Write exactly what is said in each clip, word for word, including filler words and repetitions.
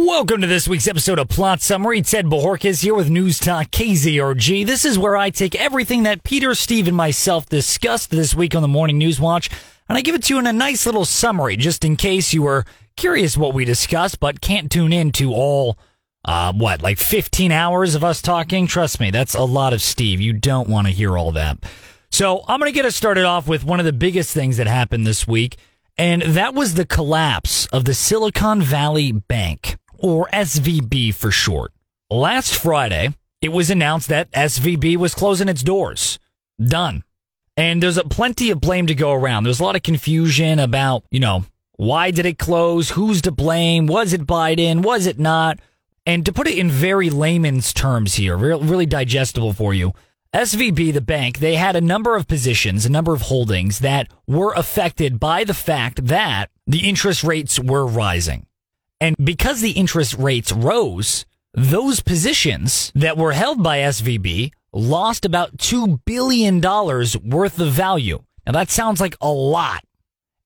Welcome to this week's episode of Plot Summary. Ted Bojorquez here with News Talk K Z R G. This is where I take everything that Peter, Steve, and myself discussed this week on the Morning News Watch, and I give it to you in a nice little summary, just in case you were curious what we discussed, but can't tune in to all, uh, what, like fifteen hours of us talking? Trust me, that's a lot of Steve. You don't want to hear all that. So I'm going to get us started off with one of the biggest things that happened this week, and that was the collapse of the Silicon Valley Bank, or S V B for short. Last Friday, it was announced that S V B was closing its doors. Done. And there's a plenty of blame to go around. There's a lot of confusion about, you know, why did it close? Who's to blame? Was it Biden? Was it not? And to put it in very layman's terms here, really digestible for you, S V B, the bank, they had a number of positions, a number of holdings that were affected by the fact that the interest rates were rising. And because the interest rates rose, those positions that were held by S V B lost about two billion dollars worth of value. Now, that sounds like a lot,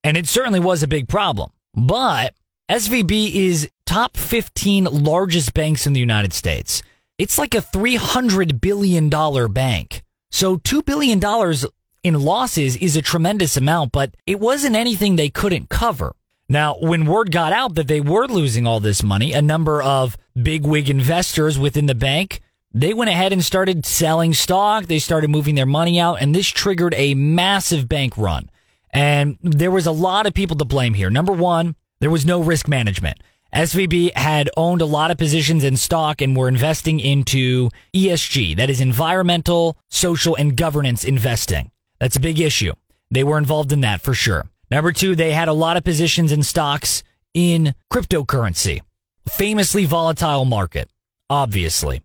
and it certainly was a big problem. But S V B is top fifteen largest banks in the United States. It's like a three hundred billion dollars bank. So two billion dollars in losses is a tremendous amount, but it wasn't anything they couldn't cover. Now, when word got out that they were losing all this money, a number of bigwig investors within the bank, they went ahead and started selling stock. They started moving their money out, and this triggered a massive bank run. And there was a lot of people to blame here. Number one, there was no risk management. S V B had owned a lot of positions in stock and were investing into E S G. That is environmental, social, and governance investing. That's a big issue. They were involved in that for sure. Number two, they had a lot of positions in stocks in cryptocurrency, famously volatile market, obviously.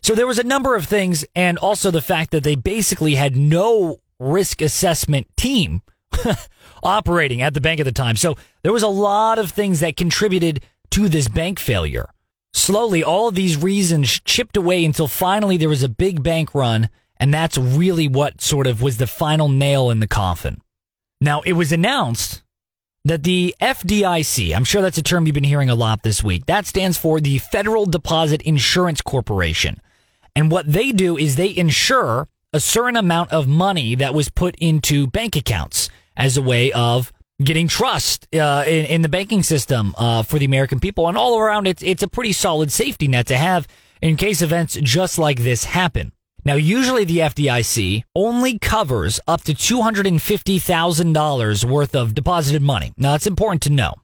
So there was a number of things, and also the fact that they basically had no risk assessment team operating at the bank at the time. So there was a lot of things that contributed to this bank failure. Slowly, all of these reasons chipped away until finally there was a big bank run, and that's really what sort of was the final nail in the coffin. Now, it was announced that the F D I C, I'm sure that's a term you've been hearing a lot this week, that stands for the Federal Deposit Insurance Corporation. And what they do is they insure a certain amount of money that was put into bank accounts as a way of getting trust uh, in, in the banking system uh, for the American people. And all around, it's, it's a pretty solid safety net to have in case events just like this happen. Now, usually the F D I C only covers up to two hundred fifty thousand dollars worth of deposited money. Now, that's important to know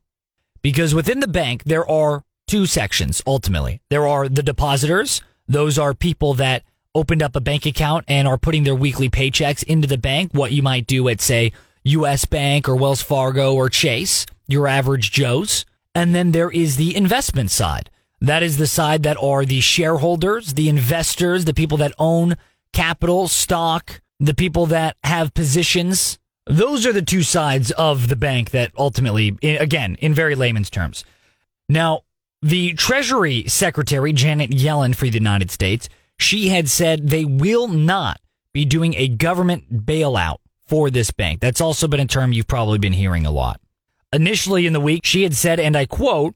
because within the bank, there are two sections, ultimately. There are the depositors. Those are people that opened up a bank account and are putting their weekly paychecks into the bank, what you might do at, say, U S Bank or Wells Fargo or Chase, your average Joe's. And then there is the investment side. That is the side that are the shareholders, the investors, the people that own capital, stock, the people that have positions. Those are the two sides of the bank that ultimately, again, in very layman's terms. Now, the Treasury Secretary, Janet Yellen for the United States, she had said they will not be doing a government bailout for this bank. That's also been a term you've probably been hearing a lot. Initially in the week, she had said, and I quote,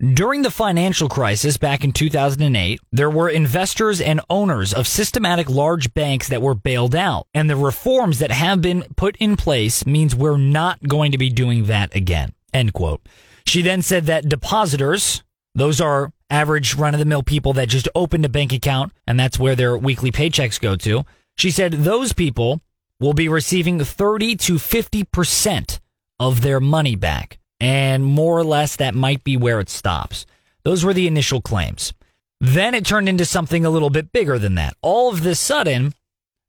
"During the financial crisis back in two thousand eight, there were investors and owners of systematic large banks that were bailed out, and the reforms that have been put in place means we're not going to be doing that again." End quote. She then said that depositors, those are average run-of-the-mill people that just opened a bank account, and that's where their weekly paychecks go to. She said those people will be receiving thirty to fifty percent of their money back. And more or less, that might be where it stops. Those were the initial claims. Then it turned into something a little bit bigger than that. All of this sudden,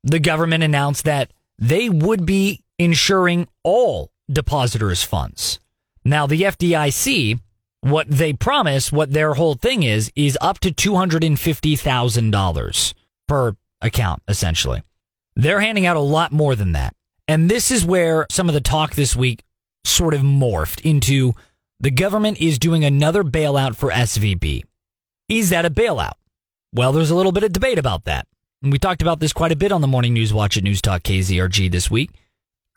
the government announced that they would be insuring all depositors' funds. Now, the F D I C, what they promise, what their whole thing is, is up to two hundred fifty thousand dollars per account, essentially. They're handing out a lot more than that. And this is where some of the talk this week sort of morphed into the government is doing another bailout for S V B. Is that a bailout? Well, there's a little bit of debate about that. And we talked about this quite a bit on the Morning News Watch at News Talk K Z R G this week.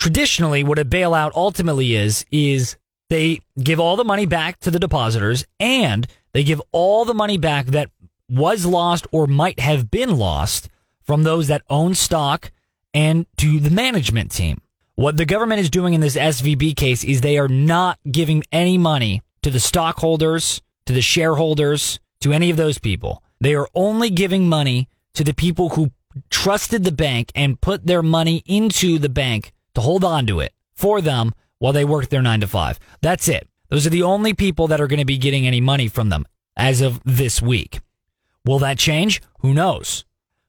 Traditionally, what a bailout ultimately is, is They give all the money back to the depositors, and they give all the money back that was lost or might have been lost from those that own stock and to the management team. What the government is doing in this S V B case is they are not giving any money to the stockholders, to the shareholders, to any of those people. They are only giving money to the people who trusted the bank and put their money into the bank to hold on to it for them while they worked their nine to five. That's it. Those are the only people that are going to be getting any money from them as of this week. Will that change? Who knows?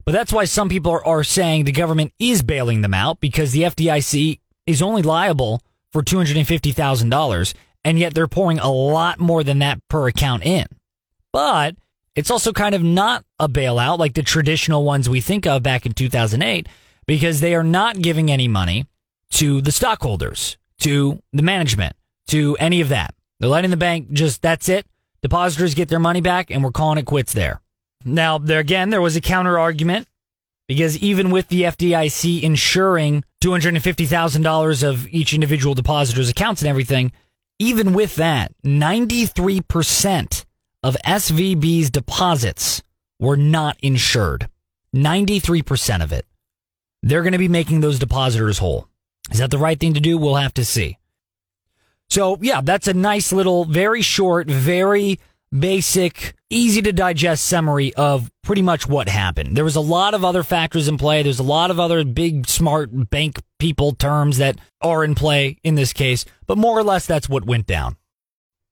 But that's why some people are, are saying the government is bailing them out, because the F D I C is only liable for two hundred fifty thousand dollars, and yet they're pouring a lot more than that per account in. But it's also kind of not a bailout like the traditional ones we think of back in two thousand eight, because they are not giving any money to the stockholders, to the management, to any of that. They're letting the bank just, that's it. Depositors get their money back, and we're calling it quits there. Now, there again, there was a counter argument, because even with the F D I C insuring two hundred fifty thousand dollars of each individual depositor's accounts and everything, even with that, ninety-three percent of S V B's deposits were not insured. ninety-three percent of it. They're going to be making those depositors whole. Is that the right thing to do? We'll have to see. So, yeah, that's a nice little, very short, very basic, easy to digest summary of pretty much what happened. There was a lot of other factors in play. There's a lot of other big, smart bank people terms that are in play in this case, but more or less that's what went down.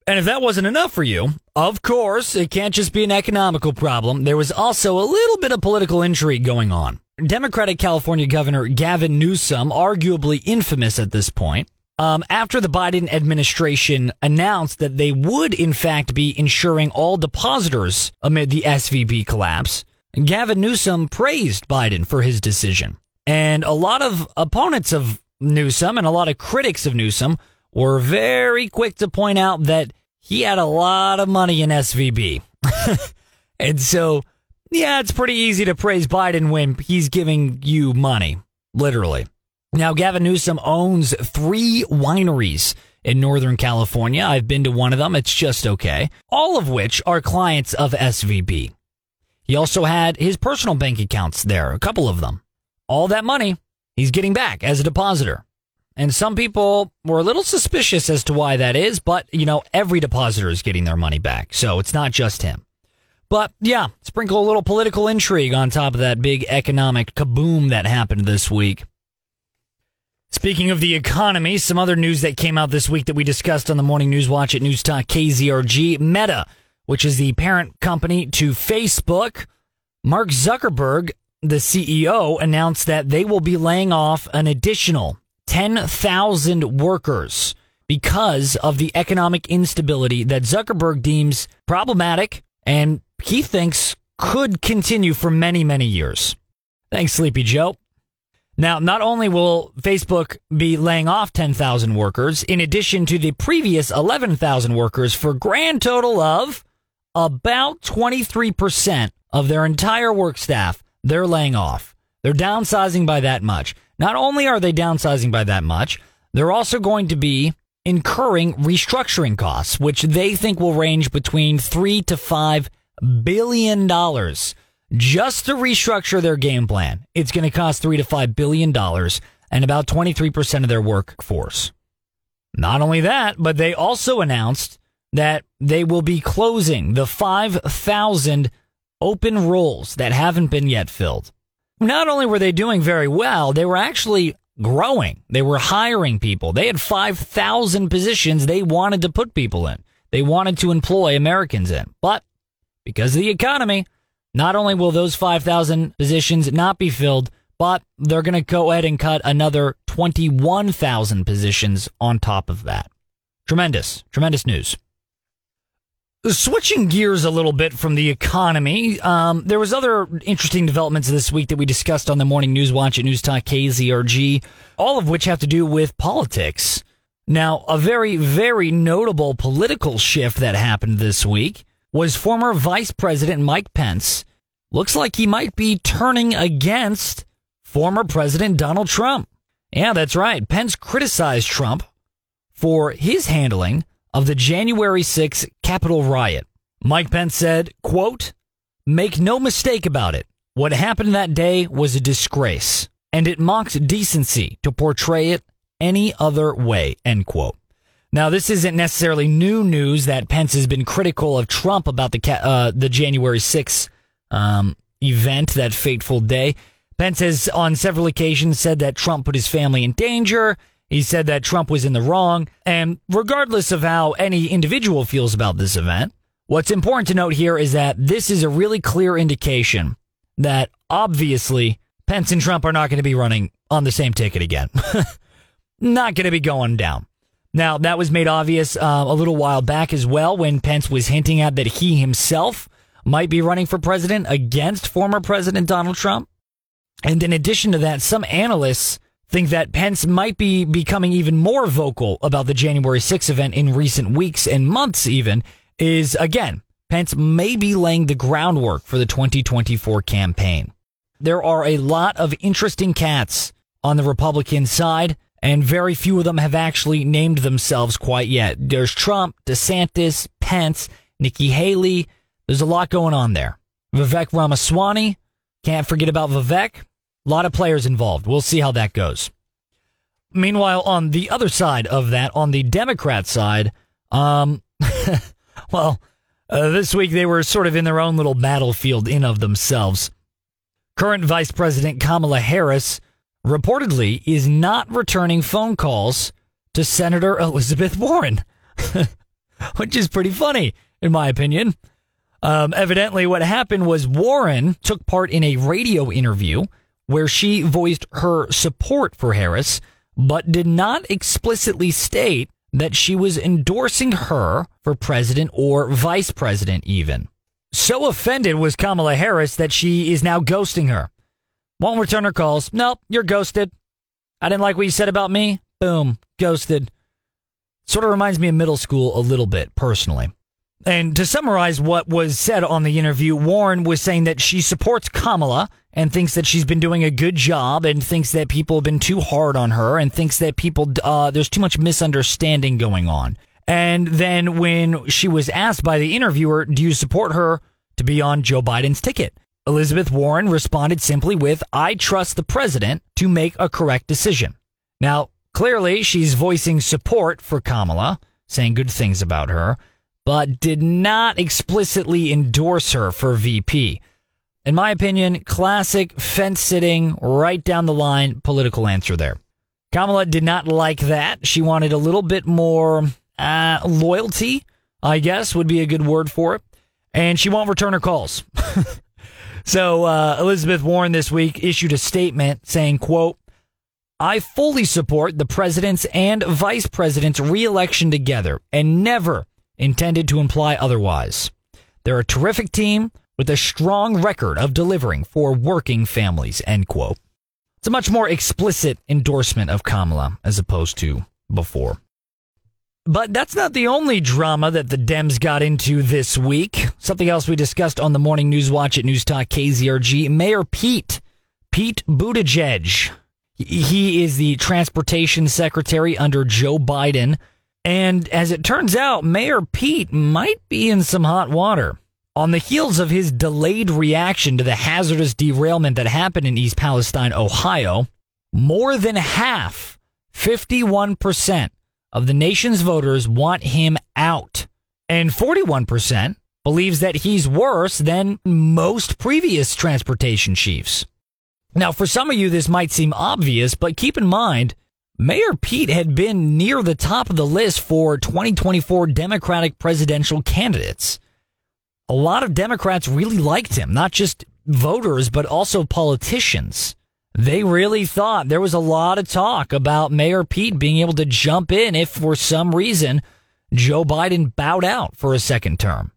And if that wasn't enough for you, of course, it can't just be an economical problem. There was also a little bit of political intrigue going on. Democratic California Governor Gavin Newsom, arguably infamous at this point, um, after the Biden administration announced that they would, in fact, be insuring all depositors amid the S V B collapse, Gavin Newsom praised Biden for his decision. And a lot of opponents of Newsom and a lot of critics of Newsom were very quick to point out that he had a lot of money in S V B. And so, yeah, it's pretty easy to praise Biden when he's giving you money, literally. Now, Gavin Newsom owns three wineries in Northern California. I've been to one of them. It's just okay. All of which are clients of S V B. He also had his personal bank accounts there, a couple of them. All that money he's getting back as a depositor. And some people were a little suspicious as to why that is, but, you know, every depositor is getting their money back, so it's not just him. But, yeah, sprinkle a little political intrigue on top of that big economic kaboom that happened this week. Speaking of the economy, some other news that came out this week that we discussed on the Morning News Watch at News Talk K Z R G, Meta, which is the parent company to Facebook. Mark Zuckerberg, the C E O, announced that they will be laying off an additional ten thousand workers because of the economic instability that Zuckerberg deems problematic and he thinks could continue for many, many years. Thanks, Sleepy Joe. Now, not only will Facebook be laying off ten thousand workers, in addition to the previous eleven thousand workers, for a grand total of about twenty-three percent of their entire work staff, they're laying off. They're downsizing by that much. Not only are they downsizing by that much, they're also going to be incurring restructuring costs, which they think will range between three to five billion dollars just to restructure their game plan. It's going to cost three to five billion dollars and about twenty-three percent of their workforce. Not only that, but they also announced that they will be closing the five thousand open roles that haven't been yet filled. Not only were they doing very well, they were actually growing. They were hiring people. They had five thousand positions they wanted to put people in. They wanted to employ Americans in. But because of the economy, not only will those five thousand positions not be filled, but they're going to go ahead and cut another twenty-one thousand positions on top of that. Tremendous, tremendous news. Switching gears a little bit from the economy, um, there was other interesting developments this week that we discussed on the Morning News Watch at News Talk K Z R G, all of which have to do with politics. Now, a very, very notable political shift that happened this week was former Vice President Mike Pence. Looks like he might be turning against former President Donald Trump. Yeah, that's right. Pence criticized Trump for his handling of the January sixth Capitol riot. Mike Pence said, quote, "Make no mistake about it. What happened that day was a disgrace, and it mocks decency to portray it any other way," end quote. Now, this isn't necessarily new news that Pence has been critical of Trump about the uh, the January sixth um, event, that fateful day. Pence has on several occasions said that Trump put his family in danger. He said that Trump was in the wrong. And regardless of how any individual feels about this event, what's important to note here is that this is a really clear indication that obviously Pence and Trump are not going to be running on the same ticket again. Not going to be going down. Now, that was made obvious uh, a little while back as well when Pence was hinting at that he himself might be running for president against former President Donald Trump. And in addition to that, some analysts think that Pence might be becoming even more vocal about the January sixth event in recent weeks and months even, is, again, Pence may be laying the groundwork for the twenty twenty-four campaign. There are a lot of interesting cats on the Republican side, and very few of them have actually named themselves quite yet. There's Trump, DeSantis, Pence, Nikki Haley. There's a lot going on there. Vivek Ramaswamy. Can't forget about Vivek. A lot of players involved. We'll see how that goes. Meanwhile, on the other side of that, on the Democrat side, um, well, uh, this week they were sort of in their own little battlefield in of themselves. Current Vice President Kamala Harris reportedly is not returning phone calls to Senator Elizabeth Warren, which is pretty funny, in my opinion. Um, evidently, what happened was Warren took part in a radio interview where she voiced her support for Harris, but did not explicitly state that she was endorsing her for president or vice president even. So offended was Kamala Harris that she is now ghosting her. Won't return her calls. Nope, you're ghosted. I didn't like what you said about me. Boom, ghosted. Sort of reminds me of middle school a little bit, personally. And to summarize what was said on the interview, Warren was saying that she supports Kamala and thinks that she's been doing a good job and thinks that people have been too hard on her and thinks that people uh, there's too much misunderstanding going on. And then when she was asked by the interviewer, do you support her to be on Joe Biden's ticket? Elizabeth Warren responded simply with, I trust the president to make a correct decision. Now, clearly, she's voicing support for Kamala, saying good things about her, but did not explicitly endorse her for V P. In my opinion, classic fence-sitting, right-down-the-line political answer there. Kamala did not like that. She wanted a little bit more uh, loyalty, I guess would be a good word for it. And she won't return her calls. So uh, Elizabeth Warren this week issued a statement saying, quote, I fully support the president's and vice president's re-election together and never intended to imply otherwise. They're a terrific team with a strong record of delivering for working families, end quote. It's a much more explicit endorsement of Kamala as opposed to before. But that's not the only drama that the Dems got into this week. Something else we discussed on the Morning News Watch at News Talk K Z R G, Mayor Pete, Pete Buttigieg. He is the transportation secretary under Joe Biden. And as it turns out, Mayor Pete might be in some hot water. On the heels of his delayed reaction to the hazardous derailment that happened in East Palestine, Ohio, more than half, fifty-one percent of the nation's voters want him out. And forty-one percent believes that he's worse than most previous transportation chiefs. Now, for some of you, this might seem obvious, but keep in mind, Mayor Pete had been near the top of the list for twenty twenty-four Democratic presidential candidates. A lot of Democrats really liked him, not just voters, but also politicians. They really thought there was a lot of talk about Mayor Pete being able to jump in if for some reason Joe Biden bowed out for a second term.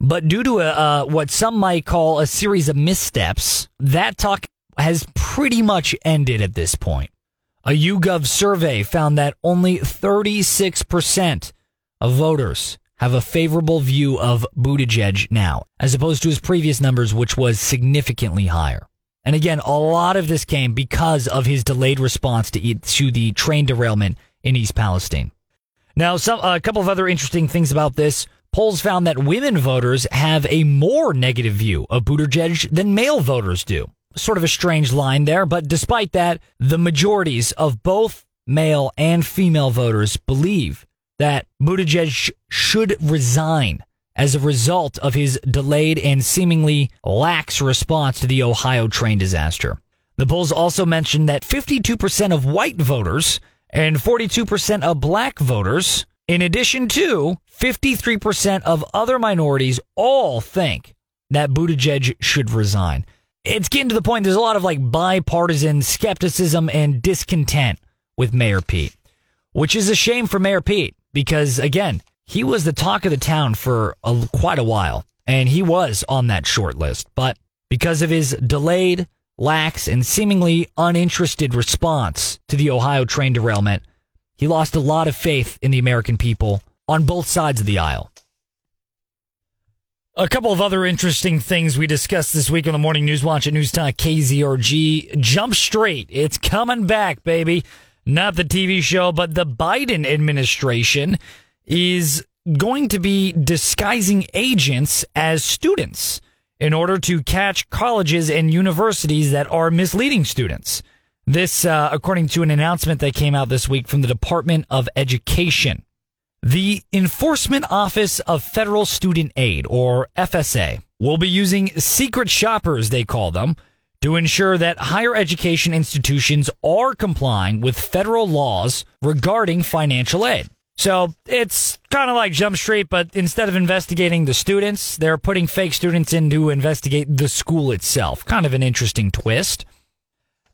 But due to a, uh, what some might call a series of missteps, that talk has pretty much ended at this point. A YouGov survey found that only thirty-six percent of voters have a favorable view of Buttigieg now, as opposed to his previous numbers, which was significantly higher. And again, a lot of this came because of his delayed response to, to the train derailment in East Palestine. Now, some, a couple of other interesting things about this. Polls found that women voters have a more negative view of Buttigieg than male voters do. Sort of a strange line there, but despite that, the majorities of both male and female voters believe that Buttigieg should resign as a result of his delayed and seemingly lax response to the Ohio train disaster. The polls also mentioned that fifty-two percent of white voters and forty-two percent of black voters, in addition to fifty-three percent of other minorities, all think that Buttigieg should resign. It's getting to the point there's a lot of like bipartisan skepticism and discontent with Mayor Pete, which is a shame for Mayor Pete because, again, he was the talk of the town for a, quite a while, and he was on that short list. But because of his delayed, lax, and seemingly uninterested response to the Ohio train derailment, he lost a lot of faith in the American people on both sides of the aisle. A couple of other interesting things we discussed this week on the Morning News Watch at News Talk K Z R G. Jump Street, it's coming back, baby. Not the T V show, but the Biden administration is going to be disguising agents as students in order to catch colleges and universities that are misleading students. This, uh, according to an announcement that came out this week from the Department of Education. The Enforcement Office of Federal Student Aid, or F S A, will be using secret shoppers, they call them, to ensure that higher education institutions are complying with federal laws regarding financial aid. So it's kind of like Jump Street, but instead of investigating the students, they're putting fake students in to investigate the school itself. Kind of an interesting twist.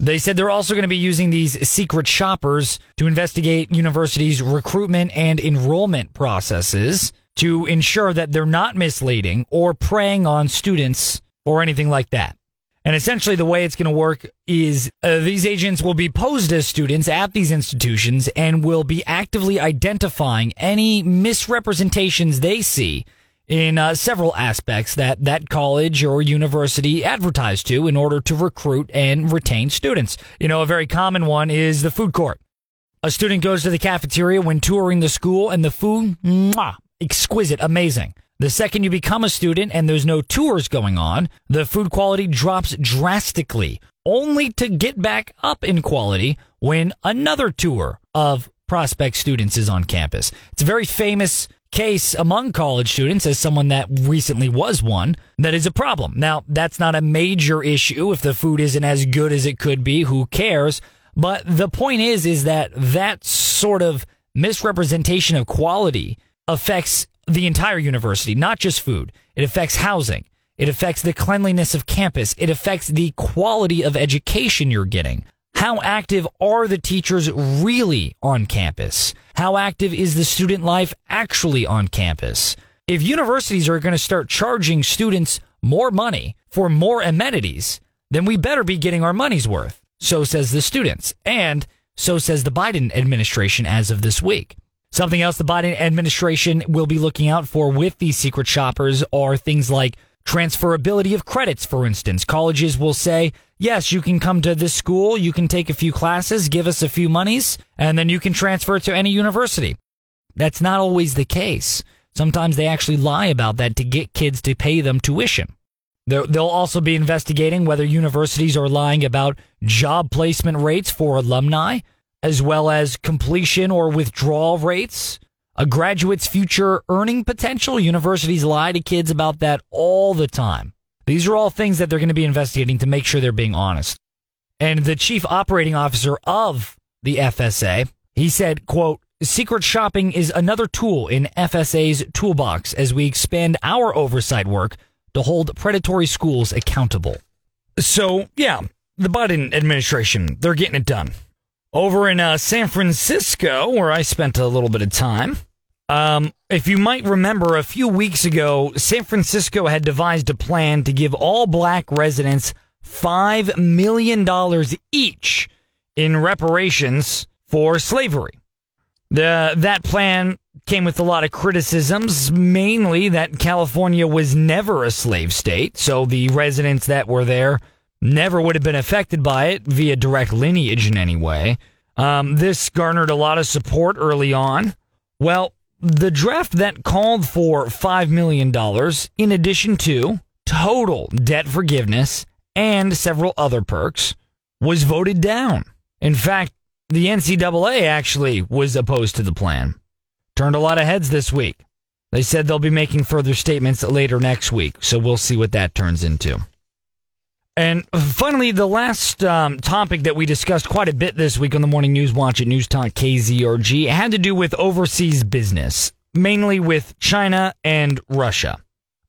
They said they're also going to be using these secret shoppers to investigate universities' recruitment and enrollment processes to ensure that they're not misleading or preying on students or anything like that. And essentially the way it's going to work is uh, these agents will be posed as students at these institutions and will be actively identifying any misrepresentations they see in uh, several aspects that that college or university advertised to in order to recruit and retain students. You know, a very common one is the food court. A student goes to the cafeteria when touring the school and the food, mwah, exquisite, amazing. The second you become a student and there's no tours going on, the food quality drops drastically, only to get back up in quality when another tour of prospect students is on campus. It's a very famous case among college students, as someone that recently was one, that is a problem. Now, that's not a major issue. If the food isn't as good as it could be, who cares? But the point is, is that that sort of misrepresentation of quality affects the entire university, not just food. It affects housing. It affects the cleanliness of campus. It affects the quality of education you're getting. How active are the teachers really on campus? How active is the student life actually on campus? If universities are going to start charging students more money for more amenities, then we better be getting our money's worth. So says the students, and so says the Biden administration as of this week. Something else the Biden administration will be looking out for with these secret shoppers are things like transferability of credits, for instance. Colleges will say, yes, you can come to this school, you can take a few classes, give us a few monies, and then you can transfer to any university. That's not always the case. Sometimes they actually lie about that to get kids to pay them tuition. They'll also be investigating whether universities are lying about job placement rates for alumni, as well as completion or withdrawal rates, a graduate's future earning potential. Universities lie to kids about that all the time. These are all things that they're going to be investigating to make sure they're being honest. And the chief operating officer of the F S A, he said, quote, secret shopping is another tool in F S A's toolbox as we expand our oversight work to hold predatory schools accountable. So, yeah, the Biden administration, they're getting it done. Over in uh, San Francisco, where I spent a little bit of time, um, if you might remember, a few weeks ago, San Francisco had devised a plan to give all black residents five million dollars each in reparations for slavery. The, that plan came with a lot of criticisms, mainly that California was never a slave state, so the residents that were there never would have been affected by it via direct lineage in any way. Um, this garnered a lot of support early on. Well, the draft that called for five million dollars in addition to total debt forgiveness and several other perks was voted down. In fact, the N C double A actually was opposed to the plan. Turned a lot of heads this week. They said they'll be making further statements later next week, so we'll see what that turns into. And finally, the last um, topic that we discussed quite a bit this week on the Morning News Watch at News Talk K Z R G had to do with overseas business, mainly with China and Russia.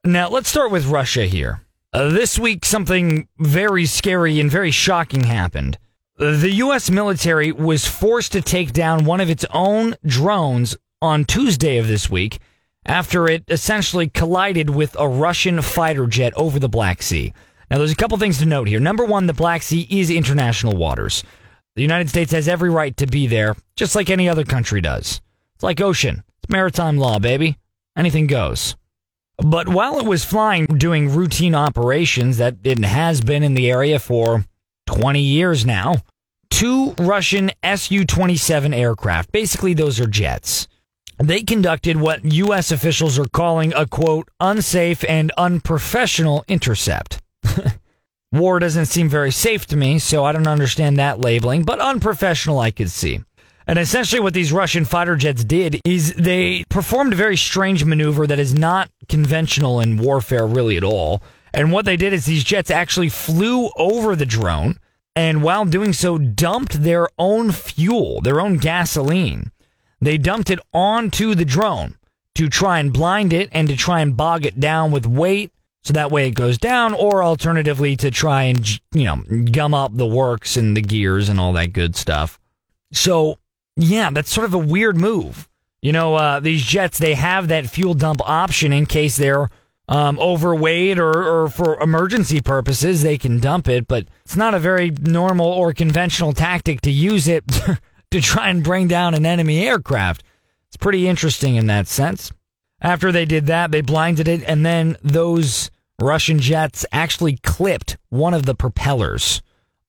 Now, let's start with Russia here. Uh, this week, something very scary and very shocking happened. The U S military was forced to take down one of its own drones on Tuesday of this week after it essentially collided with a Russian fighter jet over the Black Sea. Now, there's a couple things to note here. Number one, the Black Sea is international waters. The United States has every right to be there, just like any other country does. It's like ocean. It's maritime law, baby. Anything goes. But while it was flying, doing routine operations that it has been in the area for twenty years now, two Russian S U twenty-seven aircraft, basically those are jets, they conducted what U S officials are calling a, quote, unsafe and unprofessional intercept. War doesn't seem very safe to me, so I don't understand that labeling, but unprofessional I could see. And essentially what these Russian fighter jets did is they performed a very strange maneuver that is not conventional in warfare really at all. And what they did is these jets actually flew over the drone and while doing so dumped their own fuel, their own gasoline. They dumped it onto the drone to try and blind it and to try and bog it down with weight. So that way it goes down, or alternatively to try and, you know, gum up the works and the gears and all that good stuff. So, yeah, that's sort of a weird move. You know, uh, these jets, they have that fuel dump option in case they're um, overweight or, or for emergency purposes, they can dump it. But it's not a very normal or conventional tactic to use it to try and bring down an enemy aircraft. It's pretty interesting in that sense. After they did that, they blinded it, and then those Russian jets actually clipped one of the propellers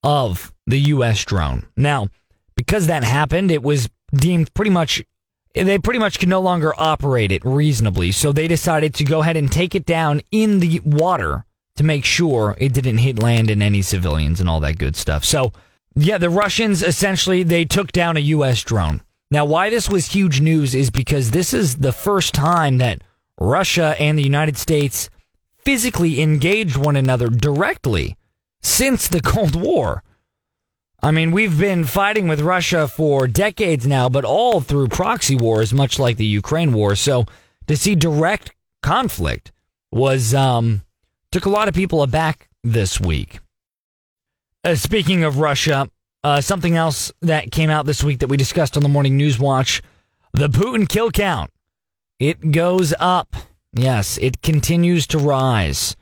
of the U S drone. Now, because that happened, it was deemed pretty much, they pretty much could no longer operate it reasonably. So they decided to go ahead and take it down in the water to make sure it didn't hit land and any civilians and all that good stuff. So, yeah, the Russians essentially, they took down a U S drone. Now, why this was huge news is because this is the first time that Russia and the United States physically engaged one another directly since the Cold War. I mean, we've been fighting with Russia for decades now, but all through proxy wars, much like the Ukraine war. So to see direct conflict was um, took a lot of people aback this week. Uh, speaking of Russia, Uh, something else that came out this week that we discussed on the Morning News Watch, the Putin kill count. It goes up. Yes, it continues to rise.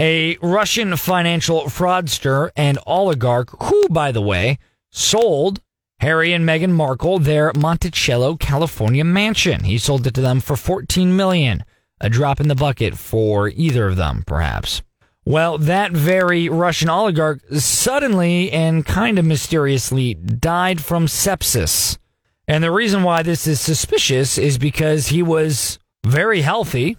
A Russian financial fraudster and oligarch who, by the way, sold Harry and Meghan Markle their Montecito, California mansion. He sold it to them for fourteen million dollars, a drop in the bucket for either of them, perhaps. Well, that very Russian oligarch suddenly and kind of mysteriously died from sepsis. And the reason why this is suspicious is because he was very healthy,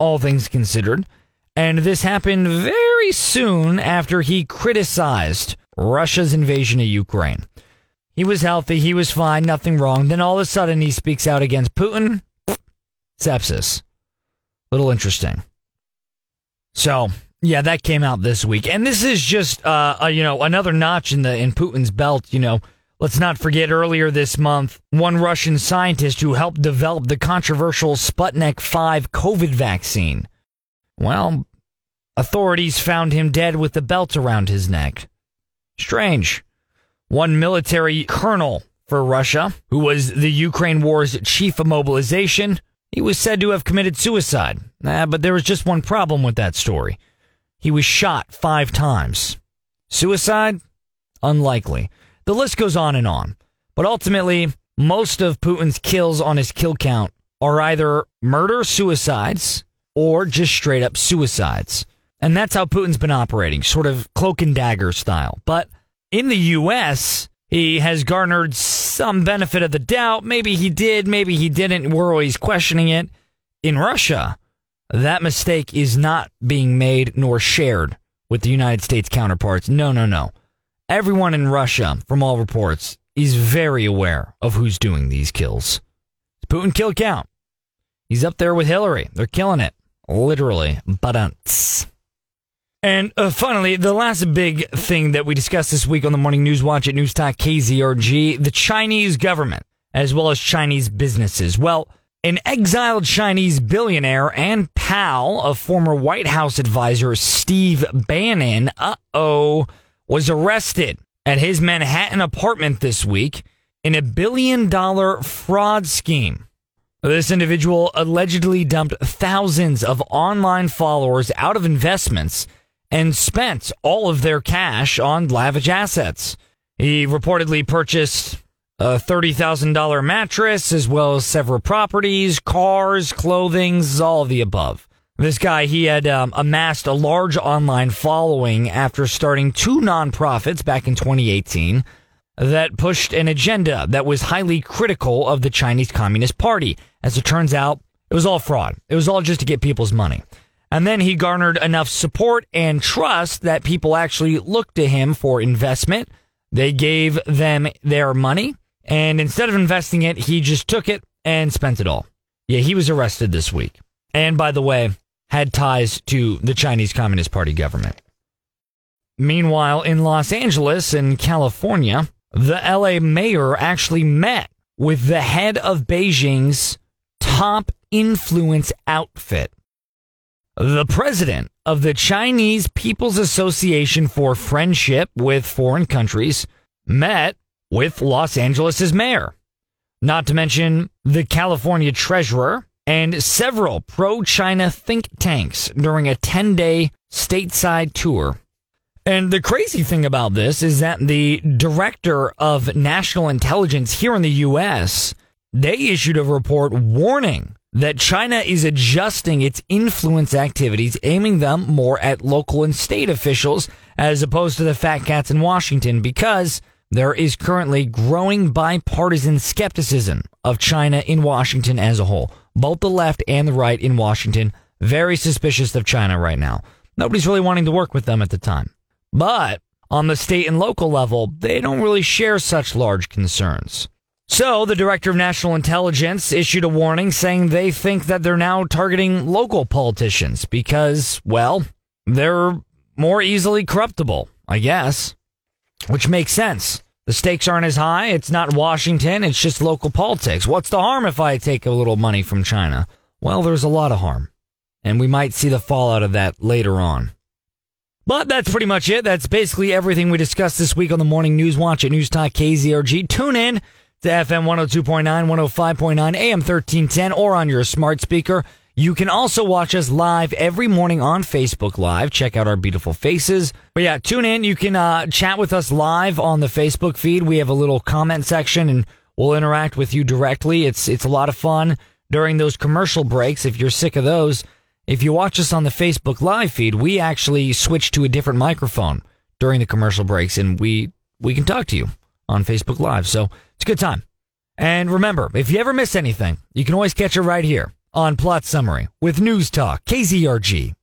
all things considered, and this happened very soon after he criticized Russia's invasion of Ukraine. He was healthy, he was fine, nothing wrong. Then all of a sudden he speaks out against Putin. Sepsis. Little interesting. So, yeah, that came out this week. And this is just, uh, uh, you know, another notch in the in Putin's belt, you know. Let's not forget earlier this month, one Russian scientist who helped develop the controversial Sputnik five COVID vaccine. Well, authorities found him dead with the belt around his neck. Strange. One military colonel for Russia, who was the Ukraine war's chief of mobilization, he was said to have committed suicide. Uh, but there was just one problem with that story. He was shot five times. Suicide? Unlikely. The list goes on and on. But ultimately, most of Putin's kills on his kill count are either murder suicides or just straight up suicides. And that's how Putin's been operating, sort of cloak and dagger style. But in the U S, He has garnered some benefit of the doubt. Maybe he did, maybe he didn't. We're always questioning it. In Russia, that mistake is not being made nor shared with the United States counterparts. No, no, no. Everyone in Russia, from all reports, is very aware of who's doing these kills. It's Putin kill count. He's up there with Hillary. They're killing it. Literally. Ba-dunts. And uh, finally, the last big thing that we discussed this week on the Morning News Watch at News Talk K Z R G, the Chinese government, as well as Chinese businesses. Well, an exiled Chinese billionaire and pal of former White House advisor Steve Bannon, uh-oh, was arrested at his Manhattan apartment this week in a billion-dollar fraud scheme. This individual allegedly dumped thousands of online followers out of investments and spent all of their cash on lavish assets. He reportedly purchased a thirty thousand dollars mattress, as well as several properties, cars, clothing, all of the above. This guy, he had um, amassed a large online following after starting two nonprofits back in twenty eighteen that pushed an agenda that was highly critical of the Chinese Communist Party. As it turns out, it was all fraud. It was all just to get people's money. And then he garnered enough support and trust that people actually looked to him for investment. They gave them their money, and instead of investing it, he just took it and spent it all. Yeah, he was arrested this week. And by the way, had ties to the Chinese Communist Party government. Meanwhile, in Los Angeles and California, the L A mayor actually met with the head of Beijing's top influence outfit. The president of the Chinese People's Association for Friendship with Foreign Countries met with Los Angeles' mayor, not to mention the California treasurer and several pro-China think tanks during a ten-day stateside tour. And the crazy thing about this is that the Director of National Intelligence here in the U S, they issued a report warning that China is adjusting its influence activities, aiming them more at local and state officials as opposed to the fat cats in Washington, because there is currently growing bipartisan skepticism of China in Washington as a whole. Both the left and the right in Washington, very suspicious of China right now. Nobody's really wanting to work with them at the time. But on the state and local level, they don't really share such large concerns. So the Director of National Intelligence issued a warning saying they think that they're now targeting local politicians because, well, they're more easily corruptible, I guess, which makes sense. The stakes aren't as high. It's not Washington. It's just local politics. What's the harm if I take a little money from China? Well, there's a lot of harm, and we might see the fallout of that later on. But that's pretty much it. That's basically everything we discussed this week on the Morning News Watch at News Talk K Z R G. Tune in to F M one oh two point nine, one oh five point nine, A M thirteen ten, or on your smart speaker. You can also watch us live every morning on Facebook Live. Check out our beautiful faces. But yeah, tune in. You can uh, chat with us live on the Facebook feed. We have a little comment section, and we'll interact with you directly. It's, it's a lot of fun during those commercial breaks, if you're sick of those. If you watch us on the Facebook Live feed, we actually switch to a different microphone during the commercial breaks, and we, we can talk to you on Facebook Live. So it's a good time. And remember, if you ever miss anything, you can always catch it right here on Plot Summary with News Talk K Z R G.